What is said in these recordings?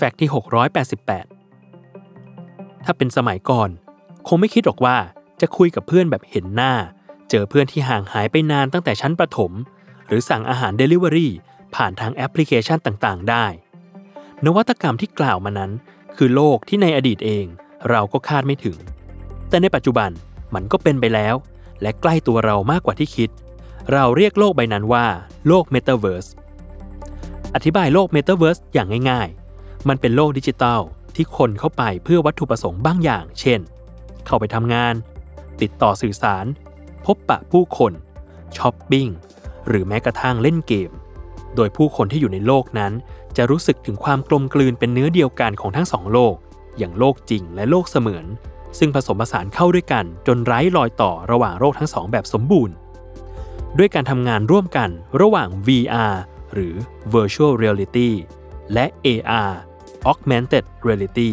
แฟกต์ที่688ถ้าเป็นสมัยก่อนคงไม่คิดหรอกว่าจะคุยกับเพื่อนแบบเห็นหน้าเจอเพื่อนที่ห่างหายไปนานตั้งแต่ชั้นประถมหรือสั่งอาหาร Delivery ผ่านทางแอปพลิเคชันต่างๆได้นวัตกรรมที่กล่าวมานั้นคือโลกที่ในอดีตเองเราก็คาดไม่ถึงแต่ในปัจจุบันมันก็เป็นไปแล้วและใกล้ตัวเรามากกว่าที่คิดเราเรียกโลกใบนั้นว่าโลก Metaverse อธิบายโลก Metaverse อย่างง่ายๆมันเป็นโลกดิจิทัลที่คนเข้าไปเพื่อวัตถุประสงค์บางอย่างเช่นเข้าไปทำงานติดต่อสื่อสารพบปะผู้คนช้อปปิ้งหรือแม้กระทั่งเล่นเกมโดยผู้คนที่อยู่ในโลกนั้นจะรู้สึกถึงความกลมกลืนเป็นเนื้อเดียวกันของทั้งสองโลกอย่างโลกจริงและโลกเสมือนซึ่งผสมผสานเข้าด้วยกันจนไร้รอยต่อระหว่างโลกทั้งสองแบบสมบูรณ์ด้วยการทำงานร่วมกันระหว่าง VR หรือ Virtual Reality และ AR Augmented Reality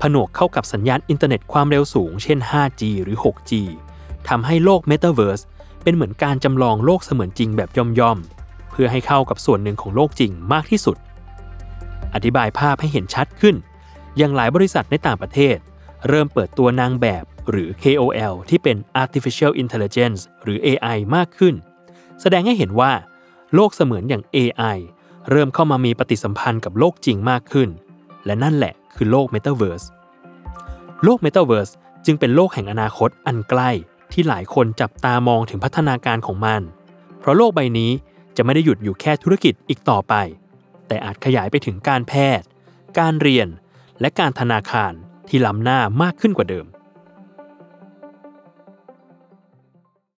ผนวกเข้ากับสัญญาณอินเทอร์เน็ตความเร็วสูงเช่น 5G หรือ 6G ทำให้โลก Metaverse เป็นเหมือนการจำลองโลกเสมือนจริงแบบย่อมๆเพื่อให้เข้ากับส่วนหนึ่งของโลกจริงมากที่สุดอธิบายภาพให้เห็นชัดขึ้นอย่างหลายบริษัทในต่างประเทศเริ่มเปิดตัวนางแบบหรือ KOL ที่เป็น Artificial Intelligence หรือ AI มากขึ้นแสดงให้เห็นว่าโลกเสมือนอย่าง AI เริ่มเข้ามามีปฏิสัมพันธ์กับโลกจริงมากขึ้นและนั่นแหละคือโลก Metaverse โลก Metaverse จึงเป็นโลกแห่งอนาคตอันใกล้ที่หลายคนจับตามองถึงพัฒนาการของมันเพราะโลกใบนี้จะไม่ได้หยุดอยู่แค่ธุรกิจอีกต่อไปแต่อาจขยายไปถึงการแพทย์การเรียนและการธนาคารที่ล้ำหน้ามากขึ้นกว่าเดิม